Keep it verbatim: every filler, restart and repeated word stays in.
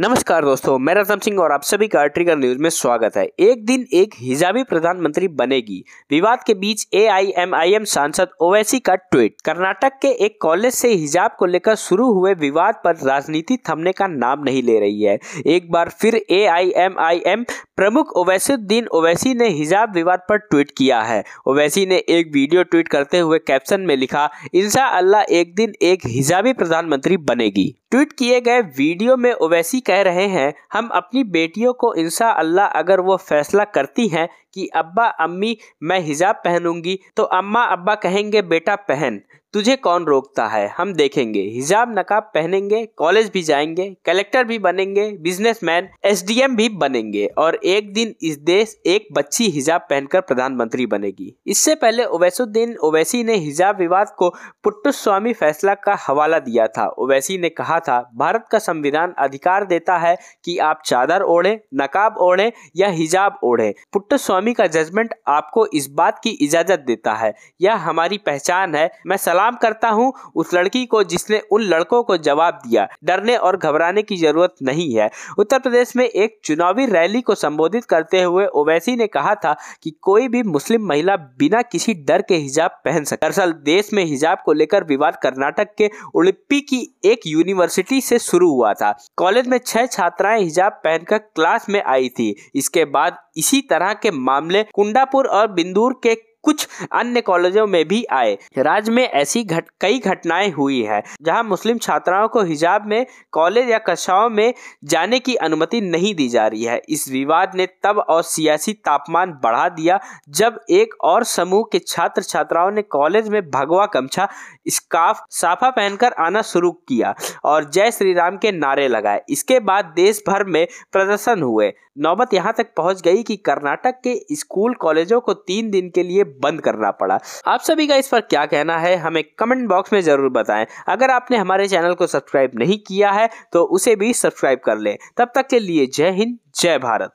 नमस्कार दोस्तों, मैं रतन सिंह और आप सभी का कार्ट्रिगर न्यूज़ में स्वागत है। एक दिन एक हिजाबी प्रधानमंत्री बनेगी, विवाद के बीच एआईएमआईएम सांसद ओवैसी का ट्वीट। कर्नाटक के एक कॉलेज से हिजाब को लेकर शुरू हुए विवाद पर राजनीति थमने का नाम नहीं ले रही है। एक बार फिर एआईएमआईएम प्रमुख असदुद्दीन ओवैसी ने हिजाब विवाद पर ट्वीट किया है। ओवैसी ने एक वीडियो ट्वीट करते हुए कैप्शन में लिखा, इंशाअल्लाह एक दिन एक हिजाबी प्रधानमंत्री बनेगी। ट्वीट किए गए वीडियो में ओवैसी कह रहे हैं, हम अपनी बेटियों को इंशाअल्लाह अगर वो फैसला करती हैं कि अब्बा अम्मी मैं हिजाब पहनूंगी तो अम्मा अब्बा कहेंगे बेटा पहन, तुझे कौन रोकता है, हम देखेंगे। हिजाब नकाब पहनेंगे, कॉलेज भी जाएंगे, कलेक्टर भी बनेंगे, बिजनेसमैन, एसडीएम भी बनेंगे और एक दिन इस देश एक बच्ची हिजाब पहनकर प्रधानमंत्री बनेगी। इससे पहले असदुद्दीन ओवैसी ने हिजाब विवाद को पुट्टुस्वामी फैसला का हवाला दिया था। ओवैसी ने कहा था, भारत का संविधान अधिकार देता है कि आप चादर ओढ़े, नकाब ओढ़े या हिजाब ओढ़े। पुट्टुस्वामी का जजमेंट आपको इस बात की इजाजत देता है। यह हमारी पहचान है। मैं सलाह काम करता हूं उस लड़की को जिसने उन लड़कों को जवाब दिया। डरने और घबराने की जरूरत नहीं है। उत्तर प्रदेश में एक चुनावी रैली को संबोधित करते हुए ओवैसी ने कहा था कि कोई भी मुस्लिम महिला बिना किसी डर के हिजाब पहन सकती है। दरअसल देश में हिजाब को लेकर विवाद कर्नाटक के उड़िपी की एक यूनिवर्सिटी से शुरू हुआ था। कॉलेज में छह छात्राएं हिजाब पहनकर क्लास में आई थी। इसके बाद इसी तरह के मामले कुंडापुर और बिंदूर के कुछ अन्य कॉलेजों में भी आए। राज्य में ऐसी घट, कई घटनाएं हुई है जहां मुस्लिम छात्राओं को हिजाब में कॉलेज या कक्षाओं में जाने की अनुमति नहीं दी जा रही है। इस विवाद ने तब और सियासी तापमान बढ़ा दिया जब एक और समूह के छात्र छात्राओं ने कॉलेज में भगवा गमछा, स्कार्फ, साफा पहनकर आना शुरू किया और जय श्री राम के नारे लगाए। इसके बाद देश भर में प्रदर्शन हुए। नौबत यहाँ तक पहुँच गई कि कर्नाटक के स्कूल कॉलेजों को तीन दिन के लिए बंद करना पड़ा। आप सभी का इस पर क्या कहना है, हमें कमेंट बॉक्स में जरूर बताएं। अगर आपने हमारे चैनल को सब्सक्राइब नहीं किया है तो उसे भी सब्सक्राइब कर लें। तब तक के लिए जय हिंद, जय भारत।